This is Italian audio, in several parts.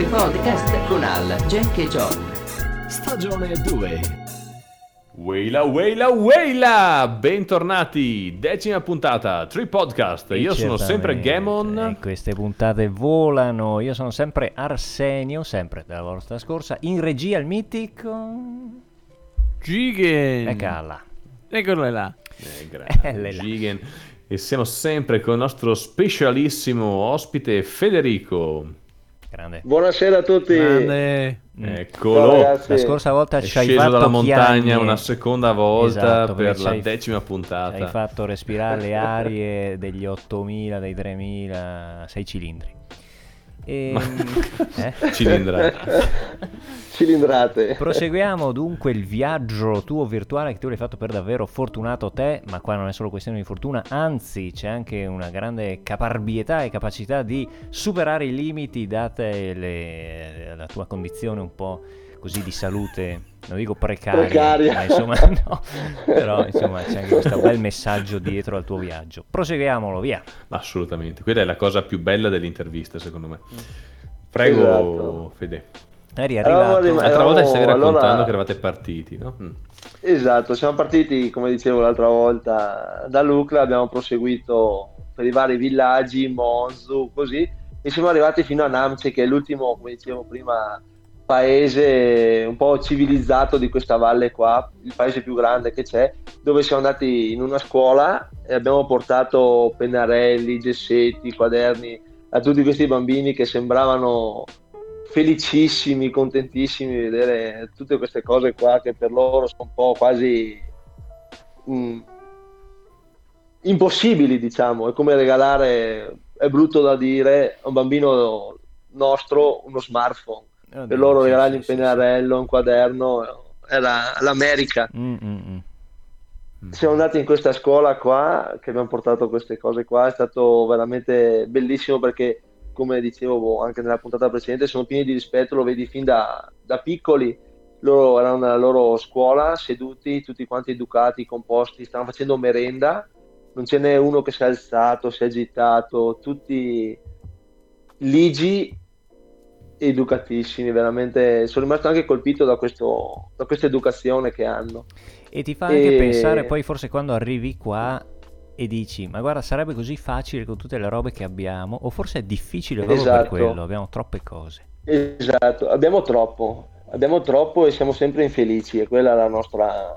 Tripodcast con Al, Jack e John. Stagione 2. Weila, weila, weila! Bentornati! 10ª puntata, Tripodcast. Io sono sempre Ghemon. Queste puntate volano. Io sono sempre Arsenio, sempre della volta scorsa. In regia il mitico Gigen. Eccala. Eccolo là. Grande Gigen. E siamo sempre con il nostro specialissimo ospite Federico. Grande. Buonasera a tutti. Grande. Eccolo. No, la scorsa volta ci hai fatto sceso dalla montagna una seconda volta, esatto, per la 10ª puntata. Hai fatto respirare le arie degli 8000, dei 3000, 6 cilindri. E... cilindrate. Proseguiamo dunque il viaggio tuo virtuale, che tu l'hai fatto per davvero, fortunato te, ma qua non è solo questione di fortuna, anzi c'è anche una grande caparbietà e capacità di superare i limiti date la tua condizione un po' così di salute, non dico precaria. Ma insomma no, però insomma c'è anche questo bel messaggio dietro al tuo viaggio. Proseguiamolo, via. Assolutamente, quella è la cosa più bella dell'intervista secondo me. Prego, esatto. Fede. Eri arrivato, l'altra volta ci stavi raccontando che eravate partiti, no? Esatto, siamo partiti, come dicevo l'altra volta, da Lukla, abbiamo proseguito per i vari villaggi, Monzu, così, e siamo arrivati fino a Namche, che è l'ultimo, come dicevo prima, paese un po' civilizzato di questa valle qua, il paese più grande che c'è, dove siamo andati in una scuola e abbiamo portato pennarelli, gessetti, quaderni a tutti questi bambini che sembravano felicissimi, contentissimi di vedere tutte queste cose qua, che per loro sono un po' quasi impossibili, diciamo. È come regalare, è brutto da dire, a un bambino nostro uno smartphone. Per loro regalargli un pennarello, un quaderno, era l'America. Siamo andati in questa scuola qua, che abbiamo portato queste cose qua, è stato veramente bellissimo perché, come dicevo anche nella puntata precedente, sono pieni di rispetto, lo vedi fin da piccoli. Loro erano nella loro scuola, seduti, tutti quanti educati, composti, stanno facendo merenda, non ce n'è uno che si è alzato, si è agitato, tutti ligi, educatissimi, veramente sono rimasto anche colpito da questa educazione che hanno. E ti fa anche pensare poi forse quando arrivi qua e dici, ma guarda, sarebbe così facile con tutte le robe che abbiamo, o forse è difficile proprio, esatto, per quello, abbiamo troppe cose. Esatto, abbiamo troppo e siamo sempre infelici, e quella è la nostra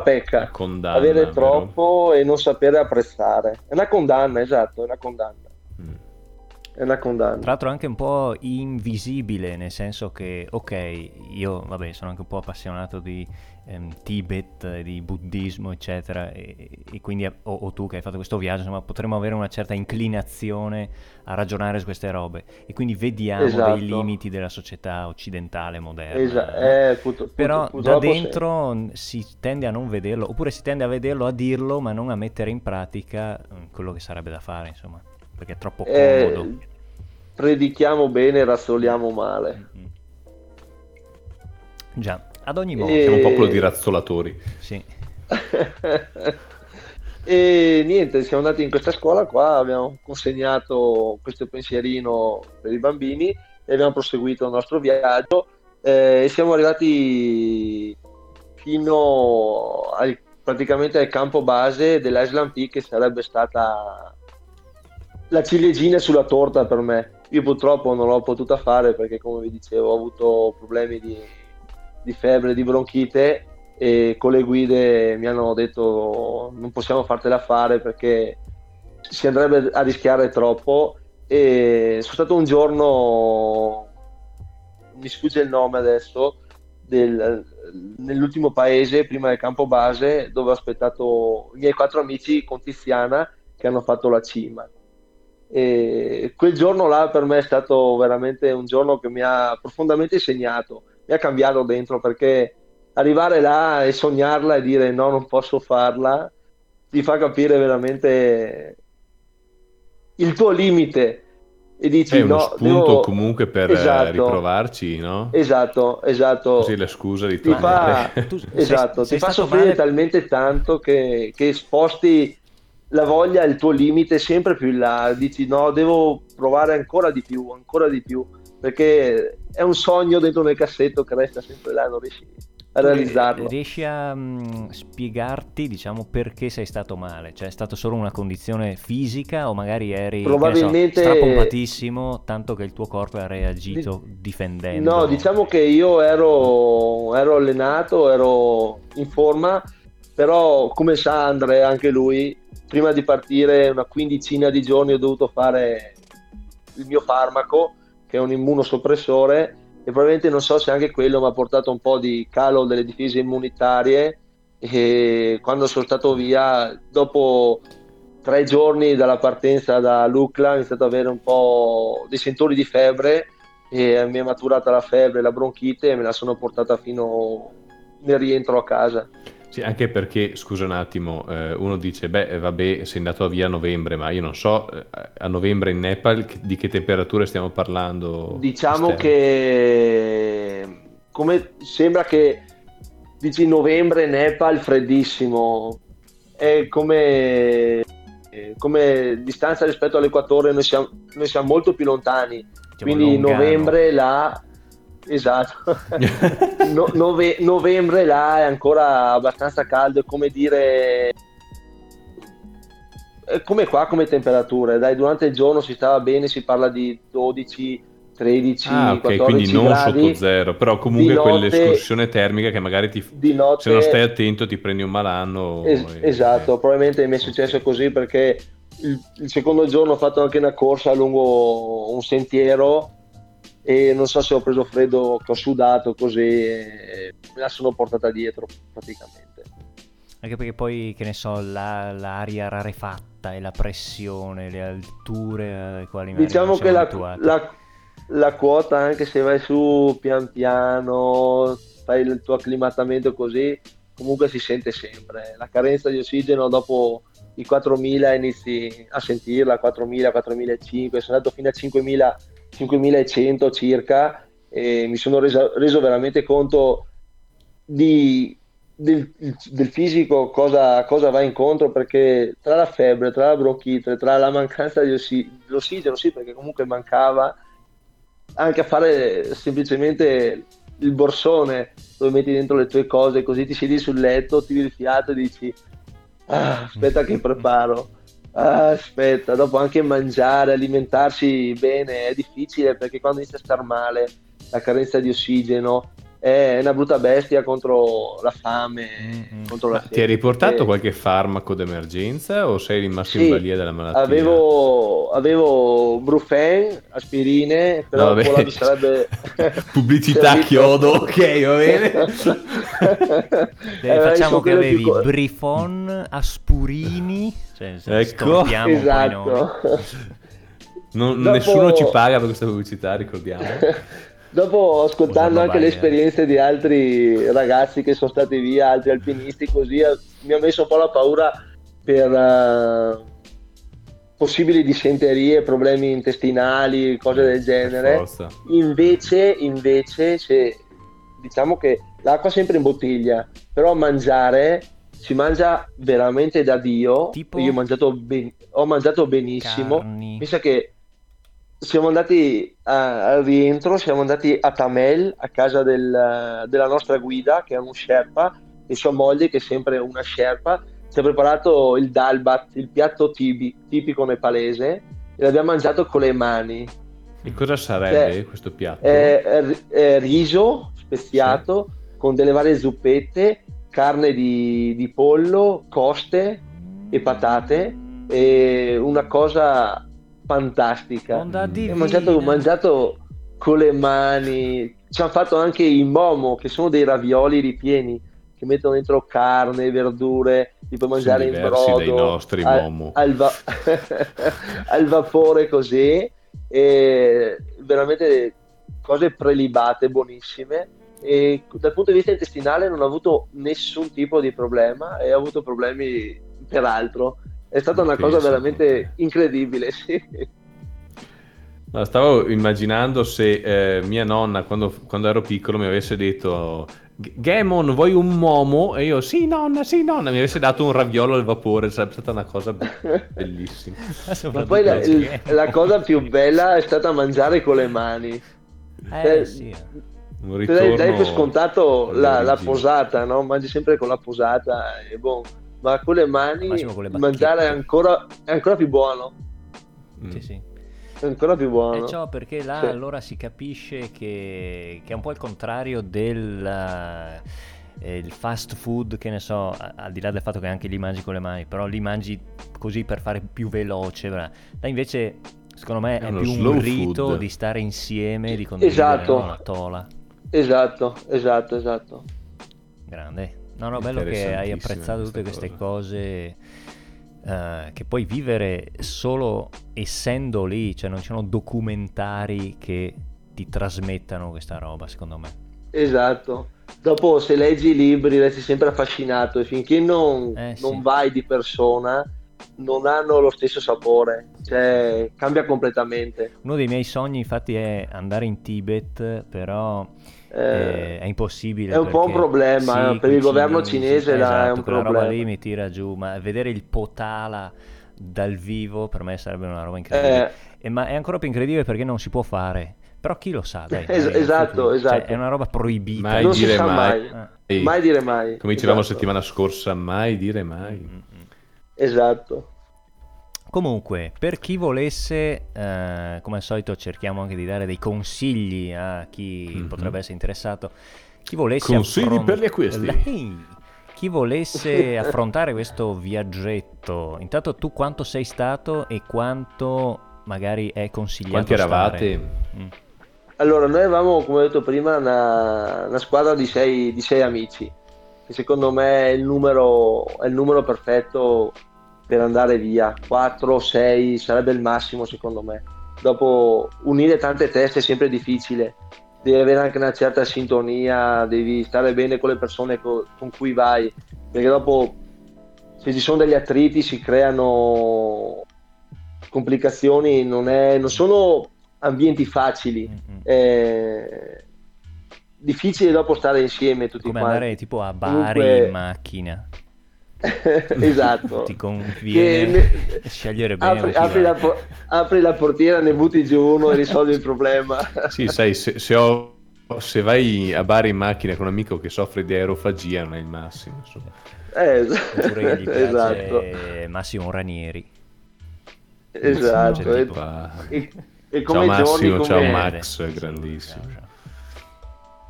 pecca, la condanna, avere troppo, vero? E non sapere apprezzare, è una condanna, esatto, è una condanna. È una condanna. Tra l'altro anche un po' invisibile, nel senso che, ok, io vabbè sono anche un po' appassionato di Tibet, di buddismo eccetera, e quindi o tu che hai fatto questo viaggio, insomma potremmo avere una certa inclinazione a ragionare su queste robe, e quindi vediamo, esatto, dei limiti della società occidentale moderna, però da dentro si tende a non vederlo, oppure si tende a vederlo, a dirlo, ma non a mettere in pratica quello che sarebbe da fare, insomma, perché è troppo comodo. Predichiamo bene, razzoliamo male. Già, ad ogni modo siamo un popolo di razzolatori. Sì. E niente, siamo andati in questa scuola qua, abbiamo consegnato questo pensierino per i bambini e abbiamo proseguito il nostro viaggio, e siamo arrivati fino praticamente al campo base dell'Island Peak, che sarebbe stata la ciliegina sulla torta per me. Io purtroppo non l'ho potuta fare perché, come vi dicevo, ho avuto problemi di febbre, di bronchite, e con le guide mi hanno detto non possiamo fartela fare perché si andrebbe a rischiare troppo. E sono stato un giorno, mi sfugge il nome adesso, nell'ultimo paese prima del campo base, dove ho aspettato i miei 4 amici con Tiziana che hanno fatto la cima. E quel giorno là per me è stato veramente un giorno che mi ha profondamente segnato, mi ha cambiato dentro, perché arrivare là e sognarla e dire no, non posso farla, ti fa capire veramente il tuo limite e dici no, spunto comunque per, esatto, riprovarci, no? Esatto. Così la scusa di tornare. Ti fa soffrire talmente tanto che sposti la voglia, il tuo limite sempre più in là, dici no, devo provare ancora di più, perché è un sogno dentro nel cassetto che resta sempre là, non riesci a realizzarlo. Riesci a spiegarti, diciamo, perché sei stato male? Cioè è stato solo una condizione fisica o magari eri, probabilmente, strapompatissimo, tanto che il tuo corpo ha reagito difendendo? No, diciamo che io ero allenato, ero in forma, però come sa Andrea, anche lui, prima di partire una quindicina di giorni ho dovuto fare il mio farmaco, che è un immunosoppressore, e probabilmente non so se anche quello mi ha portato un po' di calo delle difese immunitarie, e quando sono stato via dopo 3 giorni dalla partenza da Lukla ho iniziato ad avere un po' dei sintomi di febbre e mi è maturata la febbre, la bronchite, e me la sono portata fino nel rientro a casa. Sì, anche perché, scusa un attimo, uno dice, beh, vabbè, sei andato via a novembre, ma io non so, a novembre in Nepal di che temperature stiamo parlando? Diciamo che, come sembra che, dici novembre, Nepal, freddissimo, è come distanza rispetto all'equatore, noi siamo molto più lontani, diciamo, quindi Lungano. Novembre là... Esatto. Novembre là è ancora abbastanza caldo, è come dire, è come qua come temperature, dai, durante il giorno si stava bene, si parla di 12, 13, okay, 14 quindi non gradi, sotto zero, però comunque notte, quell'escursione termica che magari ti notte, se non stai attento ti prendi un malanno. Esatto, probabilmente mi è successo così perché il secondo giorno ho fatto anche una corsa lungo un sentiero e non so se ho preso freddo, ho sudato così, me la sono portata dietro praticamente, anche perché poi, che ne so, l'aria rarefatta e la pressione, le alture alle quali, diciamo che la quota, anche se vai su pian piano, fai il tuo acclimatamento così, comunque si sente sempre la carenza di ossigeno. Dopo i 4000 inizi a sentirla, 4000, 4500, sono andato fino a 5100 circa, e mi sono reso veramente conto del fisico cosa va incontro, perché tra la febbre, tra la bronchite, tra la mancanza di ossigeno, sì, perché comunque mancava, anche a fare semplicemente il borsone dove metti dentro le tue cose, così ti siedi sul letto, tiri il fiato e dici aspetta che preparo. Aspetta, dopo anche mangiare, alimentarsi bene è difficile, perché quando inizia a star male la carenza di ossigeno è una brutta bestia contro la fame, contro la febbre. Ti hai riportato qualche farmaco d'emergenza o sei rimasto in balia della malattia? Avevo brufen, aspirine, però mi sarebbe pubblicità chiodo, ok, va bene. Facciamo che avevi brifon, aspirini. Ecco, esatto. Dopo... Nessuno ci paga per questa pubblicità, ricordiamo. Dopo, ascoltando anche le esperienze di altri ragazzi che sono stati via, altri alpinisti così, mi ha messo un po' la paura per possibili dissenterie, problemi intestinali, cose del genere. Invece se, diciamo che l'acqua è sempre in bottiglia, però mangiare si mangia veramente da Dio. Tipo... Io ho mangiato benissimo. Carni. Pensa che siamo andati al rientro, siamo andati a Tamel, a casa della nostra guida, che è un sherpa, e sua moglie, che è sempre una sherpa, ci ha preparato il dalbat, il piatto tipico nepalese, e l'abbiamo mangiato con le mani. E cosa sarebbe questo piatto? È riso speziato, sì, con delle varie zuppette, carne di pollo, coste e patate, e una cosa fantastica. Ho mangiato con le mani. Ci hanno fatto anche i momo, che sono dei ravioli ripieni che mettono dentro carne, verdure, li puoi mangiare in brodo, dai nostri momo al vapore così, e veramente cose prelibate buonissime. E dal punto di vista intestinale non ho avuto nessun tipo di problema, e ho avuto problemi per altro. È stata una cosa veramente incredibile, sì. No, stavo immaginando se mia nonna quando ero piccolo mi avesse detto Ghemon, vuoi un momo? E io sì nonna, mi avesse dato un raviolo al vapore, sarebbe stata una cosa bellissima. Ma poi la cosa più bella è stata mangiare con le mani. Sì. Un ritorno... Dai per scontato la posata, no? Mangi sempre con la posata, e boh. Ma con le mani con le mangiare è ancora più buono. Sì, sì. È ancora più buono. E ciò perché là, sì, allora si capisce che è un po' il contrario del il fast food, che ne so, al di là del fatto che anche lì mangi con le mani, però lì mangi così per fare più veloce. Là invece, secondo me, è più un rito food, di stare insieme, di condividere, esatto, no, una tola. Esatto. Grande. No, bello che hai apprezzato tutte queste cose, che puoi vivere solo essendo lì, cioè non ci sono documentari che ti trasmettano questa roba, secondo me. Esatto. Dopo, se leggi i libri, resti sempre affascinato, e finché non vai di persona non hanno lo stesso sapore, cioè cambia completamente. Uno dei miei sogni, infatti, è andare in Tibet, però è impossibile. È un po' un problema, sì, per il governo cinese, esatto, è un problema. Quella roba lì mi tira giù, ma vedere il Potala dal vivo per me sarebbe una roba incredibile. Ma è ancora più incredibile perché non si può fare. Però chi lo sa, dai. Esatto. Cioè, è una roba proibita. Mai non dire si sa mai. Mai dire mai. Come dicevamo, esatto, settimana scorsa, mai dire mai. Mm-hmm. Esatto. Comunque, per chi volesse, come al solito cerchiamo anche di dare dei consigli a chi potrebbe essere interessato. Chi volesse consigli per gli acquisti. Chi volesse affrontare questo viaggetto. Intanto, tu quanto sei stato e quanto magari è consigliato? Quanti eravate? Allora, noi avevamo, come ho detto prima, una squadra di sei amici, che secondo me è il numero perfetto per andare via. 4, 6 sarebbe il massimo, secondo me. Dopo, unire tante teste è sempre difficile, devi avere anche una certa sintonia, devi stare bene con le persone con cui vai, perché dopo, se ci sono degli attriti, si creano complicazioni. Non sono ambienti facili, è difficile dopo stare insieme tutti quanti. Come andare tipo a Bari. Dunque... in macchina. Esatto. Ti conviene scegliere bene. Apri la portiera, ne butti giù uno e risolvi il problema. Sì, sai, se vai a Bari in macchina con un amico che soffre di aerofagia non è il massimo, insomma. Oppure gli piace, esatto, Massimo Ranieri. Esatto. E come ciao Massimo, giorni, ciao Max, grandissimo.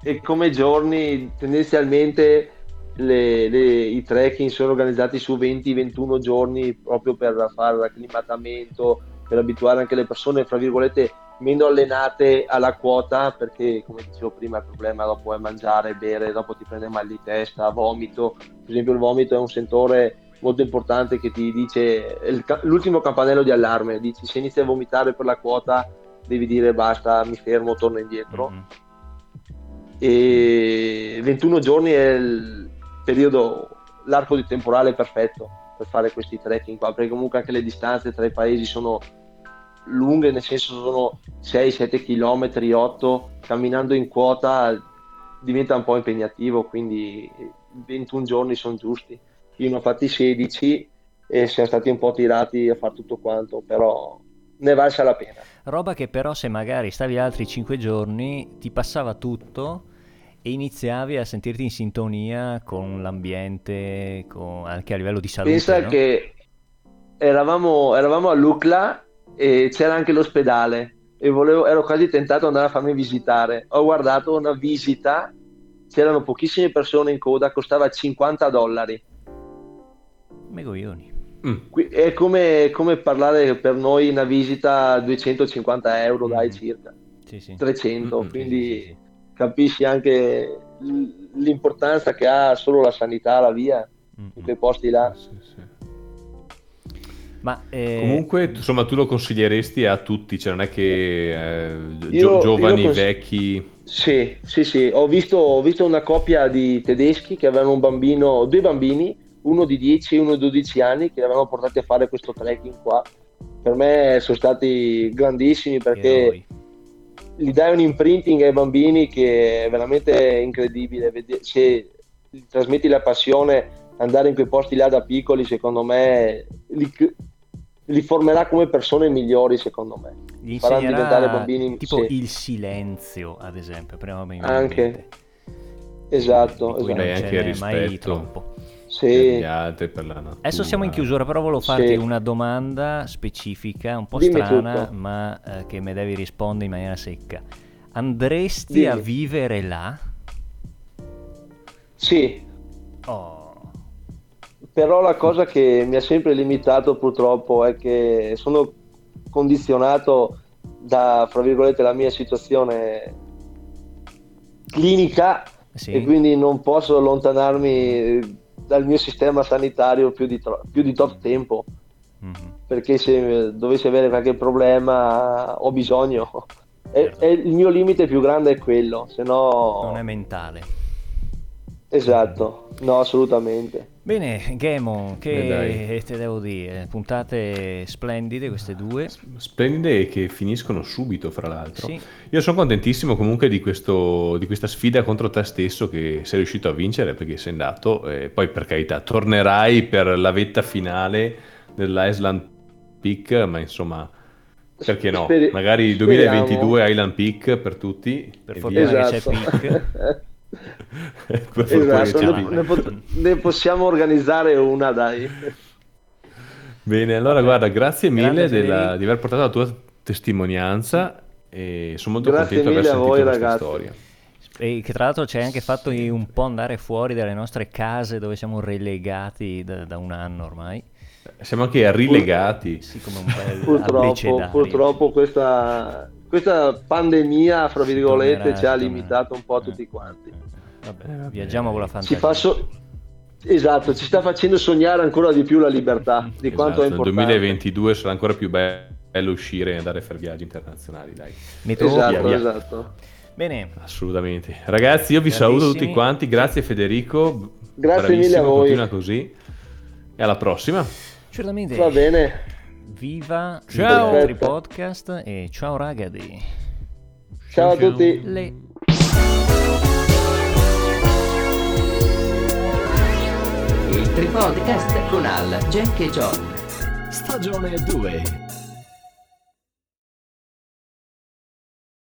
E come giorni, tendenzialmente i trekking sono organizzati su 20-21 giorni, proprio per fare l'acclimatamento, per abituare anche le persone, fra virgolette, meno allenate alla quota, perché, come dicevo prima, il problema dopo è mangiare, bere, dopo ti prende mal di testa, vomito. Per esempio, il vomito è un sentore molto importante che ti dice l'ultimo campanello di allarme. Dici, se inizi a vomitare per la quota devi dire basta, mi fermo, torno indietro. E 21 giorni è il periodo, l'arco di temporale perfetto per fare questi trekking qua, perché comunque anche le distanze tra i paesi sono lunghe, nel senso sono 6-7 km, 8, camminando in quota diventa un po' impegnativo, quindi 21 giorni sono giusti. Io ne ho fatti 16 e siamo stati un po' tirati a fare tutto quanto, però ne valsa la pena. Roba che però, se magari stavi altri 5 giorni, ti passava tutto e iniziavi a sentirti in sintonia con l'ambiente, anche a livello di salute. Pensa, no? Che eravamo a Lukla e c'era anche l'ospedale, e ero quasi tentato ad andare a farmi visitare. Ho guardato una visita, c'erano pochissime persone in coda, costava $50. Megoglioni. È come parlare per noi una visita a €250, dai, circa. Sì, sì. 300, quindi sì. Capisci anche l'importanza che ha solo la sanità, la via, in quei posti là. Sì. Ma, comunque, insomma, tu lo consiglieresti a tutti, cioè non è che giovani, vecchi... Sì, ho visto una coppia di tedeschi che avevano due bambini, uno di 10 e uno di 12 anni, che li avevano portati a fare questo trekking qua. Per me sono stati grandissimi, perché gli dai un imprinting ai bambini che è veramente incredibile. Se gli trasmetti la passione, andare in quei posti là da piccoli, secondo me li formerà come persone migliori, secondo me. Gli farà diventare bambini tipo sì. Il silenzio, ad esempio, anche esatto, esatto. Beh, anche il rispetto sì. Per la natura. Adesso siamo in chiusura, però volevo farti una domanda specifica, un po' strana, ma che mi devi rispondere in maniera secca. Andresti a vivere là? Sì. Però la cosa che mi ha sempre limitato purtroppo è che sono condizionato da, fra virgolette, la mia situazione clinica e quindi non posso allontanarmi dal mio sistema sanitario più di tot tempo, perché se dovessi avere qualche problema ho bisogno, e il mio limite più grande è quello, se no non è mentale. Esatto, no, assolutamente. Bene, Ghemon, che te devo dire, puntate splendide queste due. Splendide che finiscono subito, fra l'altro. Sì. Io sono contentissimo comunque di questa sfida contro te stesso che sei riuscito a vincere, perché sei andato, poi per carità tornerai per la vetta finale dell'Island Peak, ma insomma, perché no? Magari 2022 Island Peak per tutti. Per fortuna che c'è Peak. Esatto, ne possiamo organizzare una, dai. Bene, allora guarda, grazie mille di aver portato la tua testimonianza e sono molto contento di aver sentito questa storia. E che tra l'altro ci hai anche fatto un po' andare fuori dalle nostre case dove siamo relegati da un anno ormai. Siamo anche rilegati. Sì, come un bel purtroppo questa pandemia, fra virgolette, ci ha limitato un po' tutti quanti. Vabbè, viaggiamo con la fantasia. Esatto, ci sta facendo sognare ancora di più la libertà, di quanto è importante. Nel 2022 sarà ancora più bello uscire e andare a fare viaggi internazionali, dai. Esatto. Bene. Assolutamente. Ragazzi, io vi saluto tutti quanti, grazie Federico. Grazie mille a voi. Continua così. E alla prossima. Certamente. Va bene. Viva il podcast e ciao ragazzi. Ciao a tutti. Il Tripodcast con Al, Jack e John. Stagione 2.